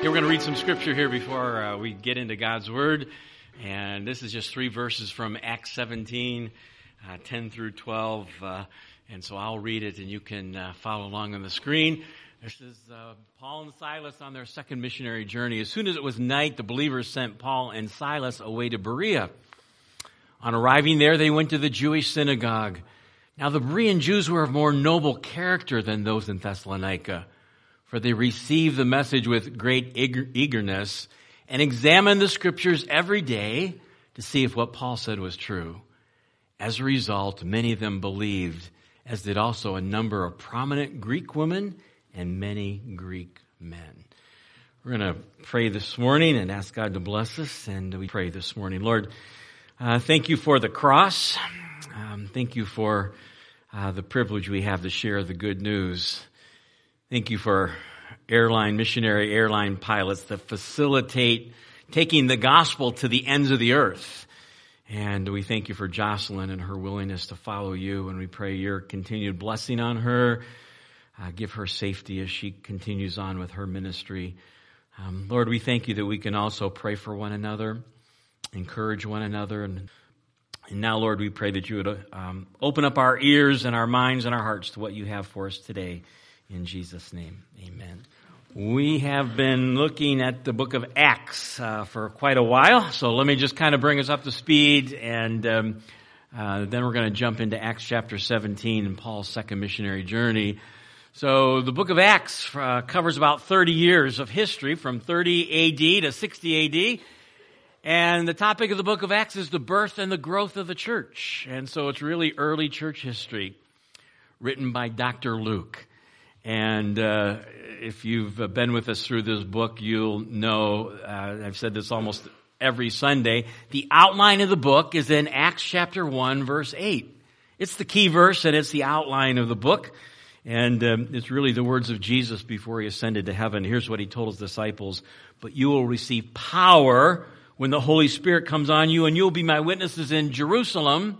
We're going to read some scripture here before we get into God's Word. And this is just three verses from Acts 17, 10 through 12. And so I'll read it and you can follow along on the screen. This is Paul and Silas on their second missionary journey. As soon as it was night, the believers sent Paul and Silas away to Berea. On arriving there, they went to the Jewish synagogue. Now the Berean Jews were of more noble character than those in Thessalonica, for they received the message with great eagerness and examined the scriptures every day to see if what Paul said was true. As a result, many of them believed, as did also a number of prominent Greek women and many Greek men. We're going to pray this morning and ask God to bless us, and we pray this morning. Lord, thank you for the cross. Thank you for the privilege we have to share the good news. Thank you for missionary airline pilots that facilitate taking the gospel to the ends of the earth. And we thank you for Jocelyn and her willingness to follow you. And we pray your continued blessing on her. Give her safety as she continues on with her ministry. Lord, we thank you that we can also pray for one another, encourage one another. And now, Lord, we pray that you would open up our ears and our minds and our hearts to what you have for us today. In Jesus' name, amen. We have been looking at the book of Acts for quite a while, so let me just kind of bring us up to speed, and then we're going to jump into Acts chapter 17 and Paul's second missionary journey. So the book of Acts covers about 30 years of history, from 30 A.D. to 60 A.D., and the topic of the book of Acts is the birth and the growth of the church, and so it's really early church history written by Dr. Luke. And if you've been with us through this book, you'll know, I've said this almost every Sunday, the outline of the book is in Acts chapter 1, verse 8. It's the key verse, and it's the outline of the book. And it's really the words of Jesus before he ascended to heaven. Here's what he told his disciples: "But you will receive power when the Holy Spirit comes on you, and you'll be my witnesses in Jerusalem,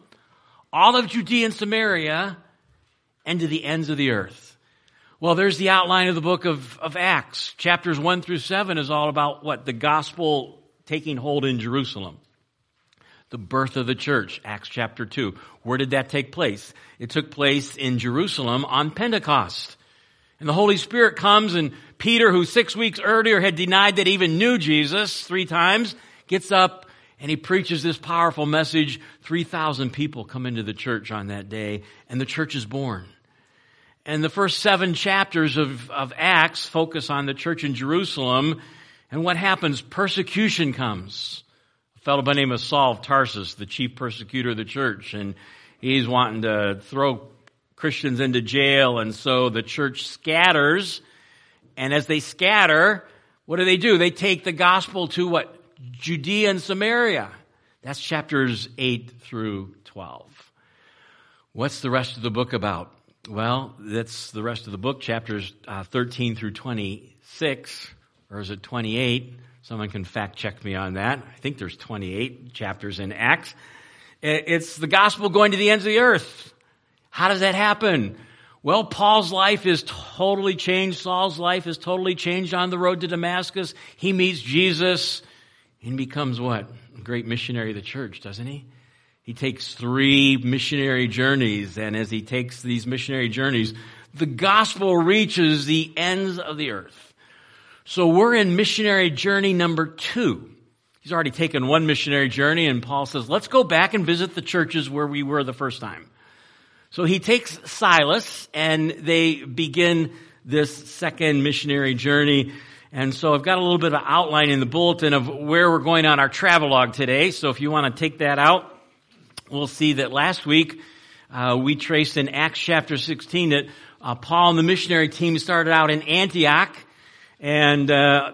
all of Judea and Samaria, and to the ends of the earth." Well, there's the outline of the book of Acts. Chapters 1 through 7 is all about what? The gospel taking hold in Jerusalem. The birth of the church, Acts chapter 2. Where did that take place? It took place in Jerusalem on Pentecost. And the Holy Spirit comes, and Peter, who 6 weeks earlier had denied that he even knew Jesus 3 times, gets up and he preaches this powerful message. 3,000 people come into the church on that day, and the church is born. And the first 7 chapters of Acts focus on the church in Jerusalem. And what happens? Persecution comes. A fellow by the name of Saul of Tarsus, the chief persecutor of the church. And he's wanting to throw Christians into jail. And so the church scatters. And as they scatter, what do? They take the gospel to what? Judea and Samaria. That's chapters 8 through 12. What's the rest of the book about? Well, that's the rest of the book, chapters 13 through 26, or is it 28? Someone can fact check me on that. I think there's 28 chapters in Acts. It's the gospel going to the ends of the earth. How does that happen? Well, Paul's life is totally changed. Saul's life is totally changed on the road to Damascus. He meets Jesus and becomes what? A great missionary of the church, doesn't he? He takes 3 missionary journeys, and as he takes these missionary journeys, the gospel reaches the ends of the earth. So we're in missionary journey number 2. He's already taken 1 missionary journey, and Paul says, let's go back and visit the churches where we were the first time. So he takes Silas, and they begin this second missionary journey. And so I've got a little bit of outline in the bulletin of where we're going on our travelogue today. So if you want to take that out, we'll see that last week we traced in Acts chapter 16 that Paul and the missionary team started out in Antioch, and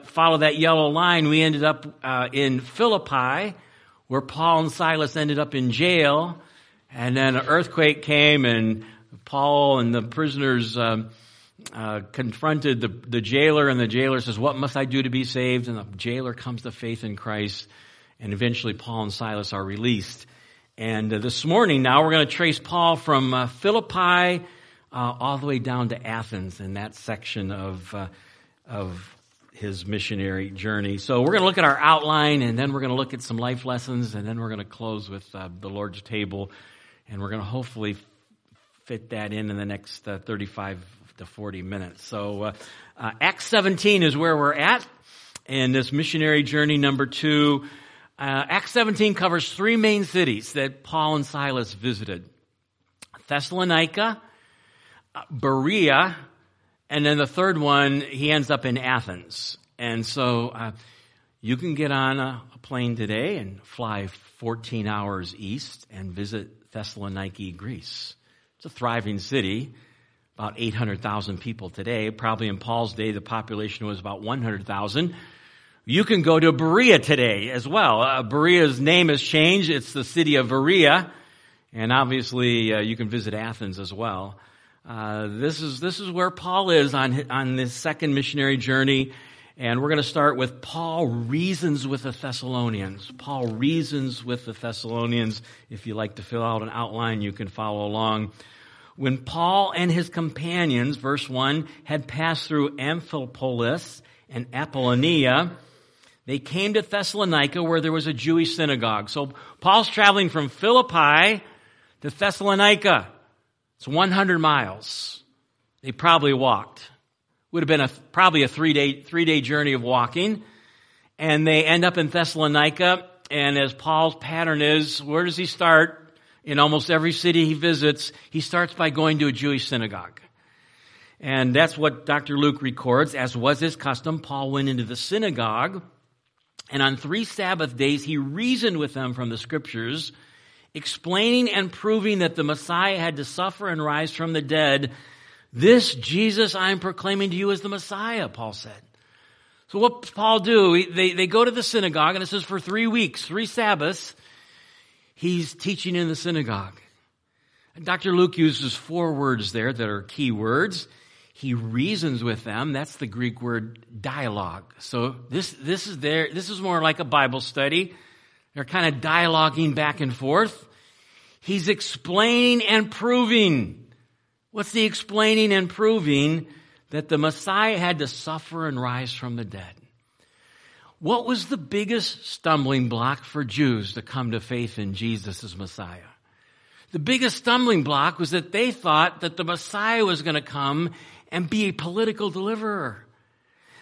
follow that yellow line, we ended up in Philippi, where Paul and Silas ended up in jail, and then an earthquake came, and Paul and the prisoners confronted the jailer, and the jailer says, "What must I do to be saved?" And the jailer comes to faith in Christ, and eventually Paul and Silas are released. And this morning now we're going to trace Paul from Philippi all the way down to Athens in that section of his missionary journey. So we're going to look at our outline, and then we're going to look at some life lessons, and then we're going to close with the Lord's table, and we're going to hopefully fit that in the next 35 to 40 minutes. So Acts 17 is where we're at in this missionary journey number 2. Acts 17 covers 3 main cities that Paul and Silas visited: Thessalonica, Berea, and then the third one, he ends up in Athens. And so you can get on a plane today and fly 14 hours east and visit Thessaloniki, Greece. It's a thriving city, about 800,000 people today. Probably in Paul's day, the population was about 100,000. You can go to Berea today as well. Berea's name has changed. It's the city of Berea. And obviously, you can visit Athens as well. This is where Paul is on this second missionary journey. And we're going to start with Paul reasons with the Thessalonians. Paul reasons with the Thessalonians. If you like to fill out an outline, you can follow along. When Paul and his companions, verse 1, had passed through Amphipolis and Apollonia, they came to Thessalonica, where there was a Jewish synagogue. So Paul's traveling from Philippi to Thessalonica. It's 100 miles. They probably walked. Would have been probably a three-day journey of walking. And they end up in Thessalonica. And as Paul's pattern is, where does he start? In almost every city he visits, he starts by going to a Jewish synagogue. And that's what Dr. Luke records. As was his custom, Paul went into the synagogue. And on 3 Sabbath days, he reasoned with them from the Scriptures, explaining and proving that the Messiah had to suffer and rise from the dead. This Jesus I am proclaiming to you is the Messiah, Paul said. So what does Paul do? They go to the synagogue, and it says for 3 weeks, 3 Sabbaths, he's teaching in the synagogue. And Dr. Luke uses 4 words there that are key words. He reasons with them. That's the Greek word dialogue. So this is more like a Bible study. They're kind of dialoguing back and forth. He's explaining and proving. What's the explaining and proving? That the Messiah had to suffer and rise from the dead. What was the biggest stumbling block for Jews to come to faith in Jesus as Messiah? The biggest stumbling block was that they thought that the Messiah was going to come and be a political deliverer.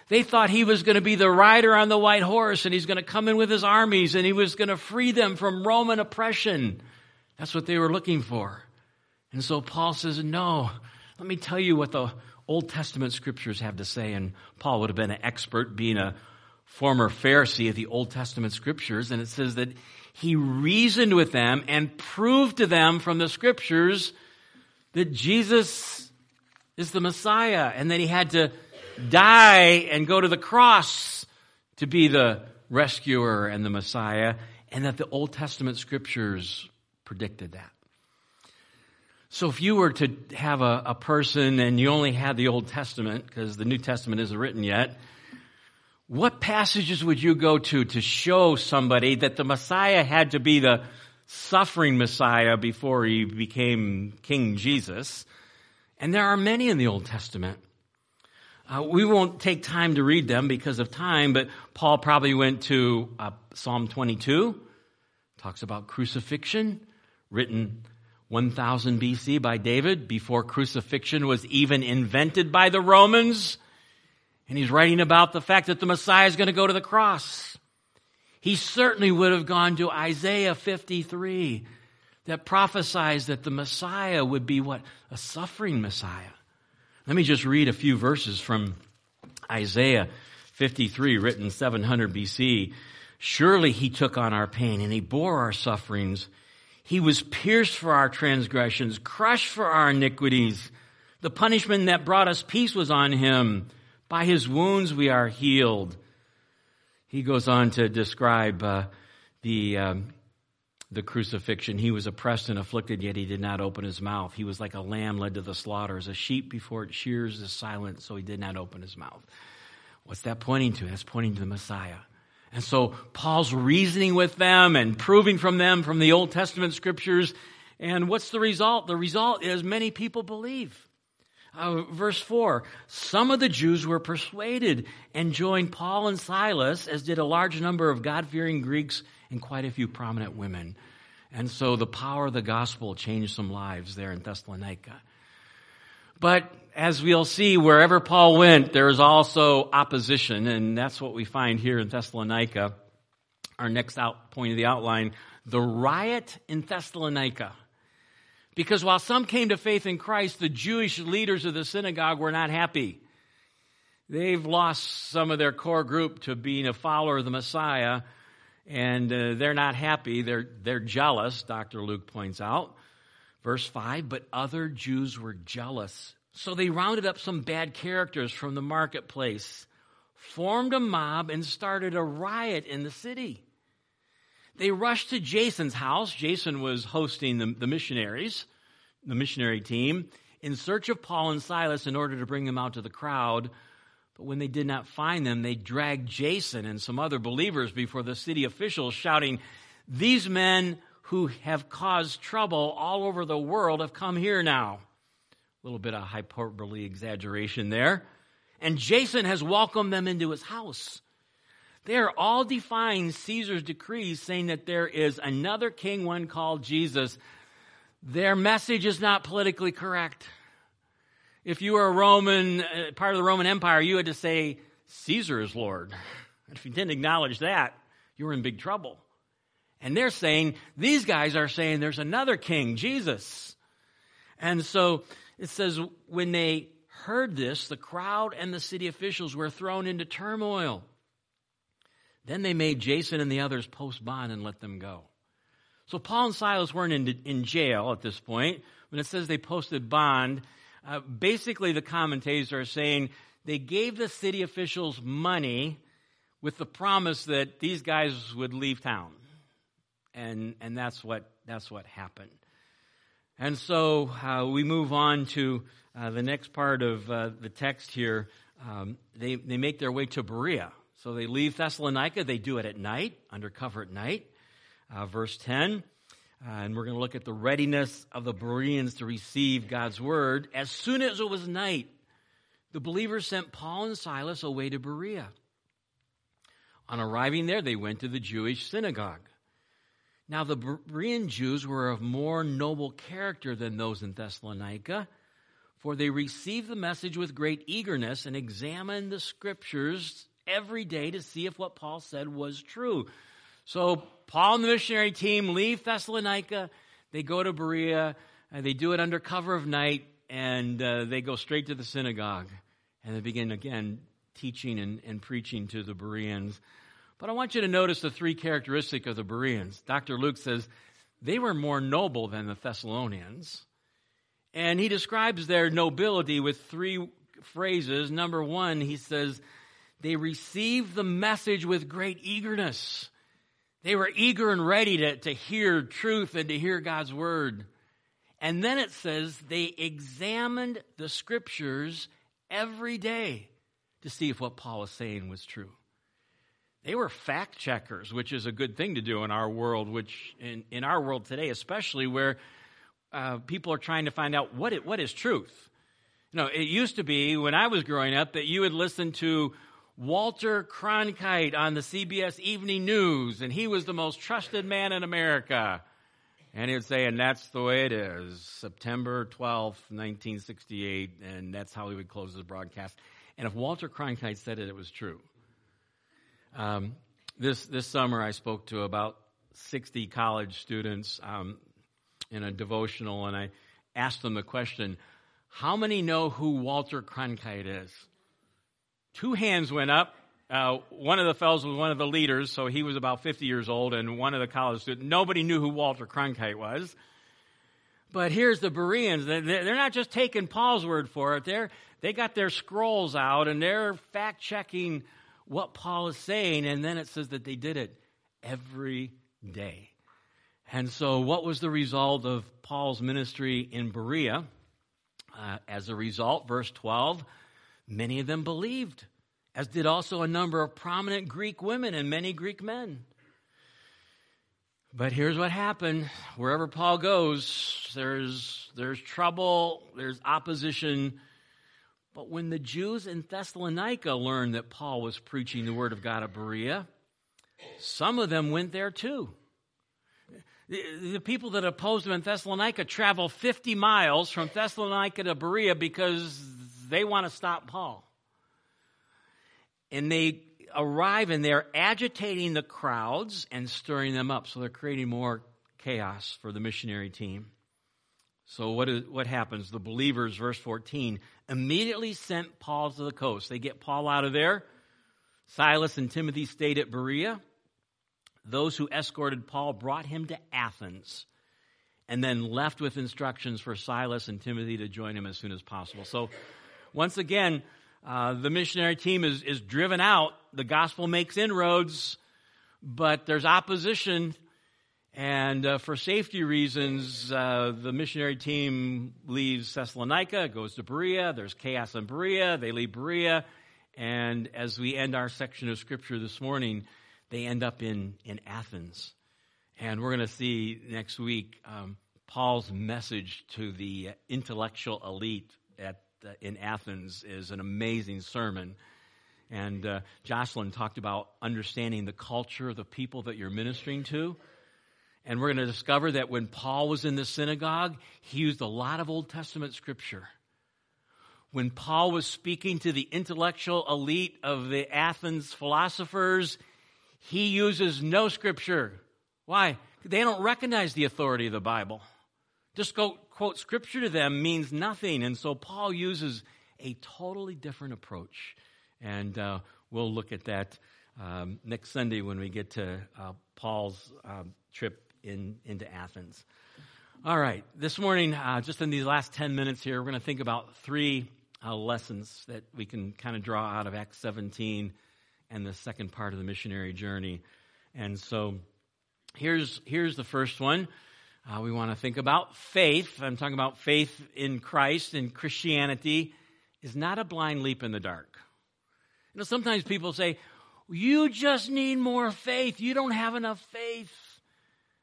They thought he was going to be the rider on the white horse, and he's going to come in with his armies, and he was going to free them from Roman oppression. That's what they were looking for. And so Paul says, no, let me tell you what the Old Testament Scriptures have to say. And Paul would have been an expert, being a former Pharisee of the Old Testament Scriptures. And it says that he reasoned with them and proved to them from the Scriptures that Jesus is the Messiah, and that he had to die and go to the cross to be the rescuer and the Messiah, and that the Old Testament Scriptures predicted that. So if you were to have a person and you only had the Old Testament, because the New Testament isn't written yet, what passages would you go to show somebody that the Messiah had to be the suffering Messiah before he became King Jesus? And there are many in the Old Testament. We won't take time to read them because of time, but Paul probably went to Psalm 22, talks about crucifixion, written 1000 B.C. by David, before crucifixion was even invented by the Romans. And he's writing about the fact that the Messiah is going to go to the cross. He certainly would have gone to Isaiah 53 that prophesies that the Messiah would be what? A suffering Messiah. Let me just read a few verses from Isaiah 53, written 700 B.C. Surely he took on our pain and he bore our sufferings. He was pierced for our transgressions, crushed for our iniquities. The punishment that brought us peace was on him. By his wounds we are healed. He goes on to describe the crucifixion. He was oppressed and afflicted, yet he did not open his mouth. He was like a lamb led to the slaughter. As a sheep before its shears is silent, so he did not open his mouth. What's that pointing to? That's pointing to the Messiah. And so Paul's reasoning with them and proving from them from the Old Testament Scriptures. And what's the result? The result is many people believe. Verse 4, some of the Jews were persuaded and joined Paul and Silas, as did a large number of God-fearing Greeks and quite a few prominent women. And so the power of the gospel changed some lives there in Thessalonica. But as we'll see, wherever Paul went, there is also opposition, and that's what we find here in Thessalonica. Our next point of the outline, the riot in Thessalonica. Because while some came to faith in Christ, the Jewish leaders of the synagogue were not happy. They've lost some of their core group to being a follower of the Messiah, and they're not happy. They're jealous, Dr. Luke points out. Verse 5, but other Jews were jealous. So they rounded up some bad characters from the marketplace, formed a mob, and started a riot in the city. They rushed to Jason's house. Jason was hosting the missionaries, the missionary team, in search of Paul and Silas in order to bring them out to the crowd. But when they did not find them, they dragged Jason and some other believers before the city officials, shouting, "These men who have caused trouble all over the world have come here now." A little bit of hyperbole exaggeration there. And Jason has welcomed them into his house. They are all defying Caesar's decrees, saying that there is another king, one called Jesus. Their message is not politically correct. If you were a Roman, part of the Roman Empire, you had to say, "Caesar is Lord." If you didn't acknowledge that, you were in big trouble. And they're saying, these guys are saying there's another king, Jesus. And so it says, when they heard this, the crowd and the city officials were thrown into turmoil. Then they made Jason and the others post bond and let them go. So Paul and Silas weren't in jail at this point. When it says they posted bond, basically the commentators are saying they gave the city officials money with the promise that these guys would leave town. And that's what happened. And so we move on to the next part of the text here. They make their way to Berea. So they leave Thessalonica. They do it at night, undercover at night. Verse 10, and we're going to look at the readiness of the Bereans to receive God's word. As soon as it was night, the believers sent Paul and Silas away to Berea. On arriving there, they went to the Jewish synagogue. Now, the Berean Jews were of more noble character than those in Thessalonica, for they received the message with great eagerness and examined the scriptures every day to see if what Paul said was true. So Paul and the missionary team leave Thessalonica. They go to Berea. They do it under cover of night, and they go straight to the synagogue. And they begin, again, teaching and preaching to the Bereans. But I want you to notice the three characteristics of the Bereans. Dr. Luke says they were more noble than the Thessalonians. And he describes their nobility with three phrases. Number one, he says, they received the message with great eagerness. They were eager and ready to hear truth and to hear God's word. And then it says they examined the scriptures every day to see if what Paul was saying was true. They were fact checkers, which is a good thing to do in our world, which in our world today, especially where people are trying to find out what is truth. You know, it used to be when I was growing up that you would listen to Walter Cronkite on the CBS Evening News, and he was the most trusted man in America. And he would say, and that's the way it is, September 12th, 1968, and that's how he would close his broadcast. And if Walter Cronkite said it, it was true. This summer I spoke to about 60 college students in a devotional, and I asked them the question, how many know who Walter Cronkite is? Two hands went up. One of the fellows was one of the leaders, so he was about 50 years old, and one of the college students. Nobody knew who Walter Cronkite was. But here's the Bereans. They're not just taking Paul's word for it. They got their scrolls out, and they're fact-checking what Paul is saying, and then it says that they did it every day. And so what was the result of Paul's ministry in Berea? As a result, verse 12, many of them believed, as did also a number of prominent Greek women and many Greek men. But here's what happened. Wherever Paul goes, there's trouble, there's opposition, But when the Jews in Thessalonica learned that Paul was preaching the word of God at Berea, some of them went there too. The people that opposed him in Thessalonica traveled 50 miles from Thessalonica to Berea because they want to stop Paul. And they arrive and they're agitating the crowds and stirring them up. So they're creating more chaos for the missionary team. So what happens? The believers, verse 14, immediately sent Paul to the coast. They get Paul out of there. Silas and Timothy stayed at Berea. Those who escorted Paul brought him to Athens and then left with instructions for Silas and Timothy to join him as soon as possible. So once again, the missionary team is driven out. The gospel makes inroads, but there's opposition. And for safety reasons, the missionary team leaves Thessalonica, goes to Berea. There's chaos in Berea. They leave Berea. And as we end our section of Scripture this morning, they end up in Athens. And we're going to see next week Paul's message to the intellectual elite in Athens is an amazing sermon. And Jocelyn talked about understanding the culture of the people that you're ministering to. And we're going to discover that when Paul was in the synagogue, he used a lot of Old Testament scripture. When Paul was speaking to the intellectual elite of the Athens philosophers, he uses no scripture. Why? They don't recognize the authority of the Bible. Just go quote scripture to them means nothing. And so Paul uses a totally different approach. And we'll look at that next Sunday when we get to Paul's trip into Athens. All right, this morning, just in these last 10 minutes here, we're going to think about three lessons that we can kind of draw out of Acts 17 and the second part of the missionary journey. And so here's the first one we want to think about. Faith, I'm talking about faith in Christ and Christianity, is not a blind leap in the dark. You know, sometimes people say, you just need more faith. You don't have enough faith.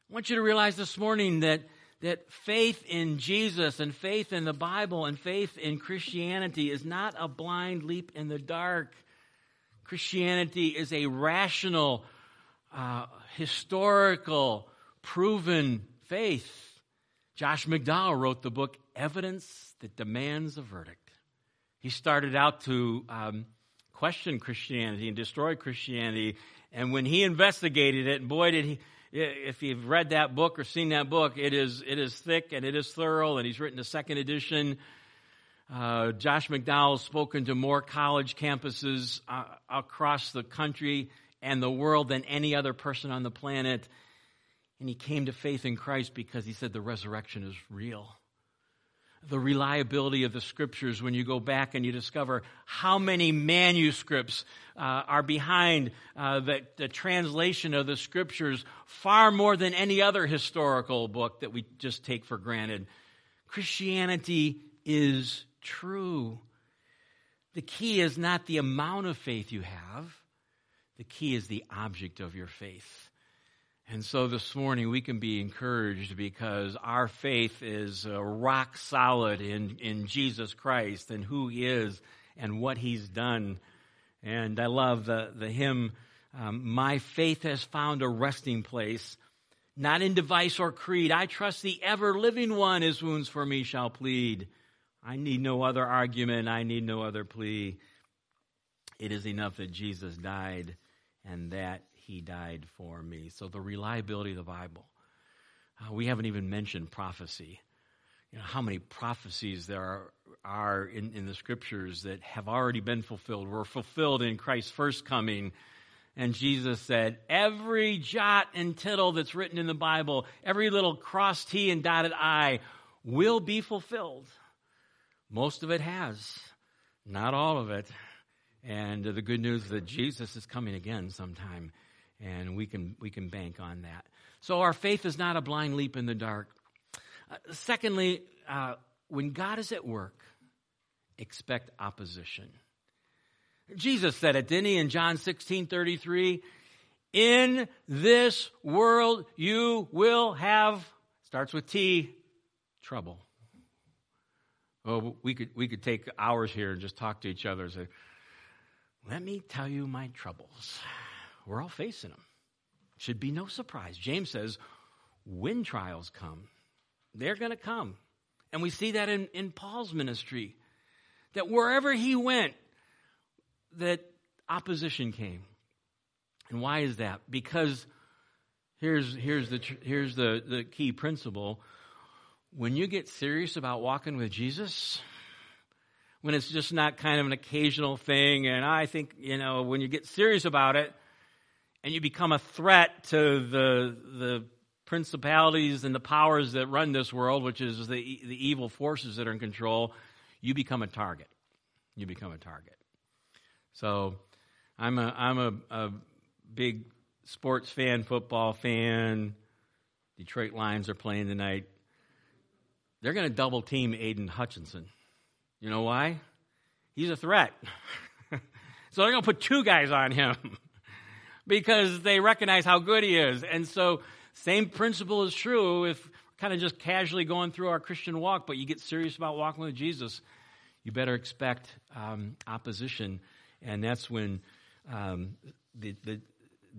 I want you to realize this morning that faith in Jesus and faith in the Bible and faith in Christianity is not a blind leap in the dark. Christianity is a rational, historical, proven faith. Josh McDowell wrote the book, Evidence That Demands a Verdict. He started out to question Christianity and destroy Christianity. And when he investigated it, boy, did he... If you've read that book or seen that book, it is thick and it is thorough, and he's written a second edition. Josh McDowell's spoken to more college campuses across the country and the world than any other person on the planet. And he came to faith in Christ because he said the resurrection is real. The reliability of the scriptures, when you go back and you discover how many manuscripts are behind the translation of the scriptures, far more than any other historical book that we just take for granted. Christianity is true. The key is not the amount of faith you have. The key is the object of your faith. And so this morning we can be encouraged because our faith is rock solid in Jesus Christ and who he is and what he's done. And I love the hymn, My Faith Has Found a Resting Place, Not in Device or Creed. I trust the ever-living one, his wounds for me shall plead. I need no other argument, I need no other plea. It is enough that Jesus died and that he died for me. So the reliability of the Bible. We haven't even mentioned prophecy. You know, how many prophecies there are in the scriptures that have already been fulfilled, were fulfilled in Christ's first coming. And Jesus said, every jot and tittle that's written in the Bible, every little crossed T and dotted I will be fulfilled. Most of it has, not all of it. And the good news is that Jesus is coming again sometime. And we can bank on that. So our faith is not a blind leap in the dark. Secondly, when God is at work, expect opposition. Jesus said it, didn't he, in John 16:33, in this world you will have, starts with T, trouble. Oh, we could take hours here and just talk to each other and say, let me tell you my troubles. We're all facing them. Should be no surprise. James says, when trials come, they're going to come. And we see that in Paul's ministry, that wherever he went, that opposition came. And why is that? Because here's the key principle. When you get serious about walking with Jesus, when it's just not kind of an occasional thing, and I think, when you get serious about it, and you become a threat to the principalities and the powers that run this world, which is the evil forces that are in control, you become a target. You become a target. So I'm a big sports fan, football fan. Detroit Lions are playing tonight. They're going to double team Aiden Hutchinson. You know why? He's a threat. So they're going to put two guys on him because they recognize how good he is. And so same principle is true if we're kind of just casually going through our Christian walk, but you get serious about walking with Jesus, you better expect opposition. And that's when the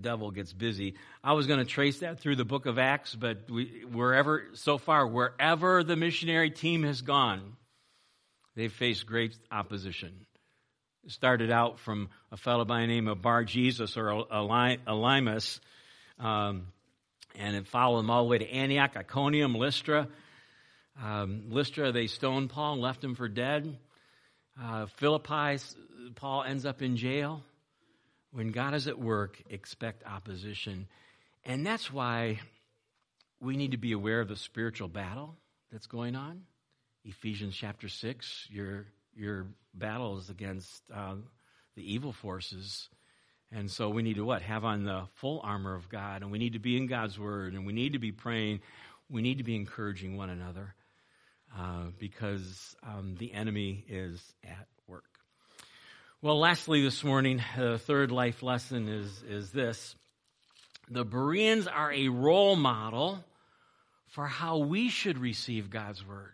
devil gets busy. I was going to trace that through the book of Acts, but wherever the missionary team has gone, they've faced great opposition. It started out from a fellow by the name of Bar Jesus or Elymas, and it followed him all the way to Antioch, Iconium, Lystra. Lystra, they stoned Paul and left him for dead. Philippi, Paul ends up in jail. When God is at work, expect opposition. And that's why we need to be aware of the spiritual battle that's going on. Ephesians chapter 6, your battle is against the evil forces. And so we need to what? Have on the full armor of God, and we need to be in God's word, and we need to be praying. We need to be encouraging one another because the enemy is at work. Well, lastly this morning, the third life lesson is this. The Bereans are a role model for how we should receive God's word.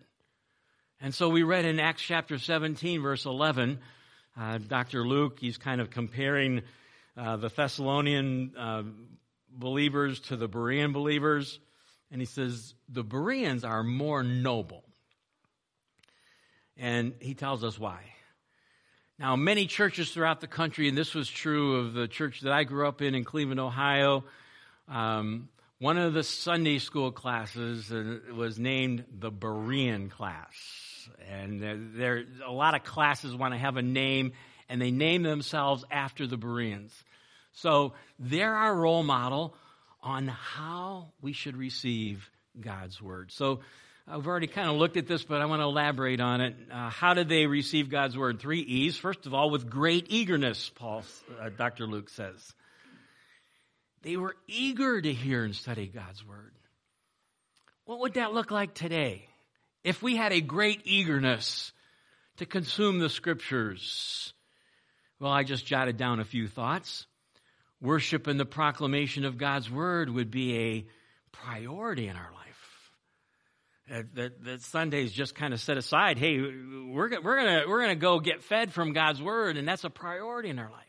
And so we read in Acts chapter 17, verse 11, Dr. Luke, he's kind of comparing the Thessalonian believers to the Berean believers. And he says, the Bereans are more noble. And he tells us why. Now, many churches throughout the country, and this was true of the church that I grew up in Cleveland, Ohio, one of the Sunday school classes was named the Berean class. And there a lot of classes want to have a name, and they name themselves after the Bereans. So they're our role model on how we should receive God's word. So I've already kind of looked at this, but I want to elaborate on it. How did they receive God's word? 3 E's. First of all, with great eagerness, Dr. Luke says. They were eager to hear and study God's word. What would that look like today? If we had a great eagerness to consume the scriptures, well, I just jotted down a few thoughts. Worship and the proclamation of God's word would be a priority in our life. That Sunday's just kind of set aside. Hey, we're gonna go get fed from God's word, and that's a priority in our life.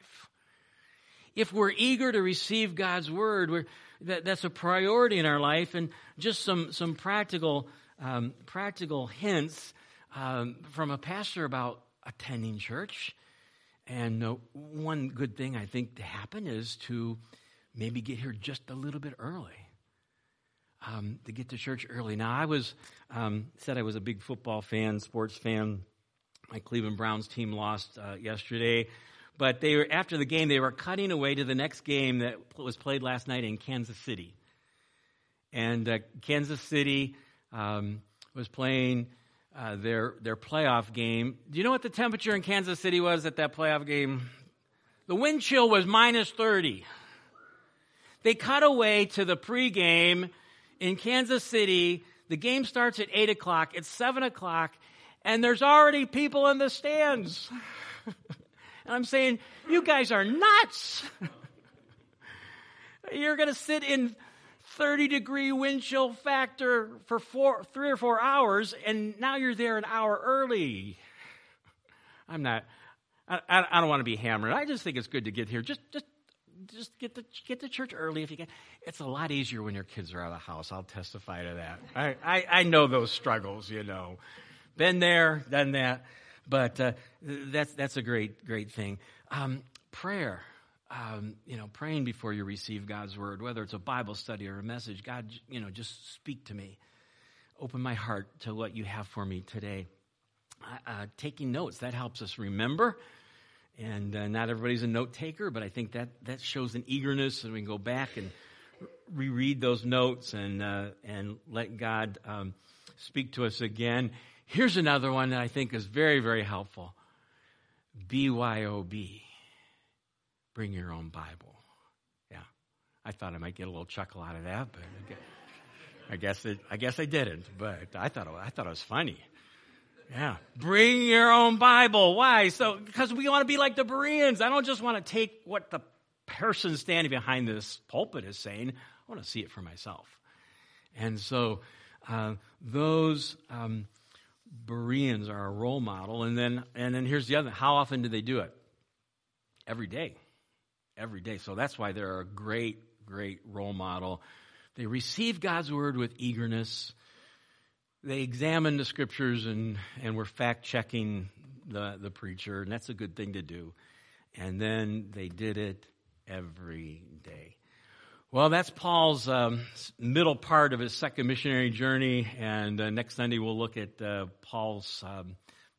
If we're eager to receive God's word, that's a priority in our life. And just some practical hints from a pastor about attending church. And one good thing I think to happen is to maybe get here just a little bit early, to get to church early. Now, I was said I was a big football fan, sports fan. My Cleveland Browns team lost yesterday. But they were, after the game, they were cutting away to the next game that was played last night in Kansas City. And Kansas City was playing their playoff game. Do you know what the temperature in Kansas City was at that playoff game? The wind chill was minus 30. They cut away to the pregame in Kansas City. The game starts at 8 o'clock. It's 7 o'clock. And there's already people in the stands. And I'm saying, you guys are nuts. You're going to sit in 30-degree wind chill factor for 3 or 4 hours, and now you're there an hour early. I'm not. I don't want to be hammered. I just think it's good to get here. Just get to church early if you can. It's a lot easier when your kids are out of the house. I'll testify to that. I know those struggles. You know, been there, done that. But that's a great thing. Prayer. Praying before you receive God's word, whether it's a Bible study or a message. God, just speak to me. Open my heart to what you have for me today. Taking notes, that helps us remember. And not everybody's a note taker, but I think that shows an eagerness, and we can go back and reread those notes and let God speak to us again. Here's another one that I think is very, very helpful. BYOB. Bring your own Bible. Yeah, I thought I might get a little chuckle out of that, but I guess I didn't. But I thought it was funny. Yeah, bring your own Bible. Why? Because we want to be like the Bereans. I don't just want to take what the person standing behind this pulpit is saying. I want to see it for myself. And so those Bereans are a role model. And then here's the other: how often do they do it? Every day. So that's why they're a great, great role model. They receive God's word with eagerness. They examined the scriptures and were fact-checking the preacher, and that's a good thing to do. And then they did it every day. Well, that's Paul's middle part of his second missionary journey, and next Sunday we'll look at Paul's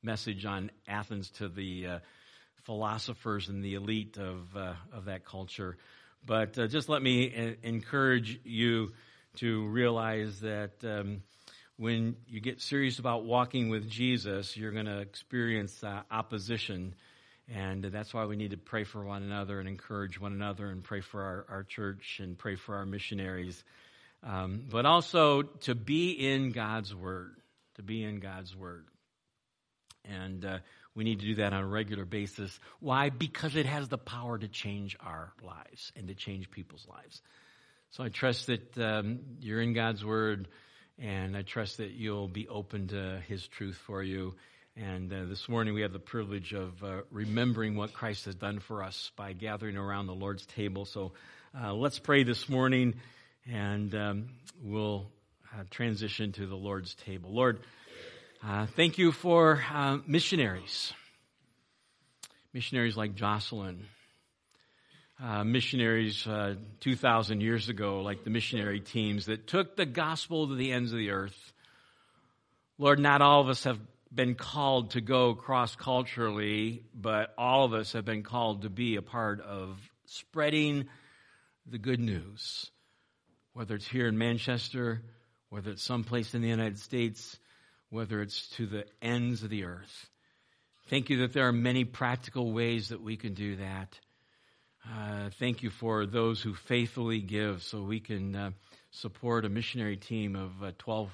message on Athens to the philosophers and the elite of that culture. But just let me encourage you to realize that when you get serious about walking with Jesus, you're going to experience opposition, and that's why we need to pray for one another and encourage one another and pray for our church and pray for our missionaries, but also to be in God's Word, and we need to do that on a regular basis. Why? Because it has the power to change our lives and to change people's lives. So I trust that you're in God's Word, and I trust that you'll be open to His truth for you. And this morning we have the privilege of remembering what Christ has done for us by gathering around the Lord's table. So let's pray this morning, and we'll transition to the Lord's table. Lord, thank you for missionaries like Jocelyn, missionaries 2,000 years ago, like the missionary teams that took the gospel to the ends of the earth. Lord, not all of us have been called to go cross-culturally, but all of us have been called to be a part of spreading the good news, whether it's here in Manchester, whether it's someplace in the United States, whether it's to the ends of the earth. Thank you that there are many practical ways that we can do that. Thank you for those who faithfully give so we can support a missionary team of 12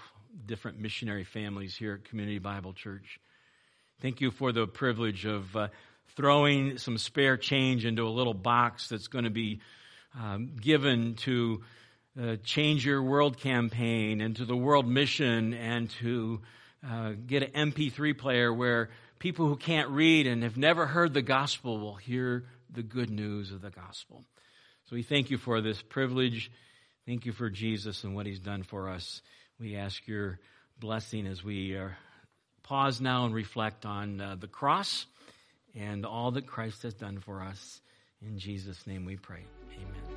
different missionary families here at Community Bible Church. Thank you for the privilege of throwing some spare change into a little box that's going to be given to Change Your World campaign and to the World Mission, and to get an MP3 player where people who can't read and have never heard the gospel will hear the good news of the gospel. So we thank you for this privilege. Thank you for Jesus and what he's done for us. We ask your blessing as we pause now and reflect on the cross and all that Christ has done for us. In Jesus' name we pray. Amen.